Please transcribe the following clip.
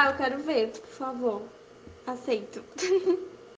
Ah, eu quero ver, por favor. Aceito.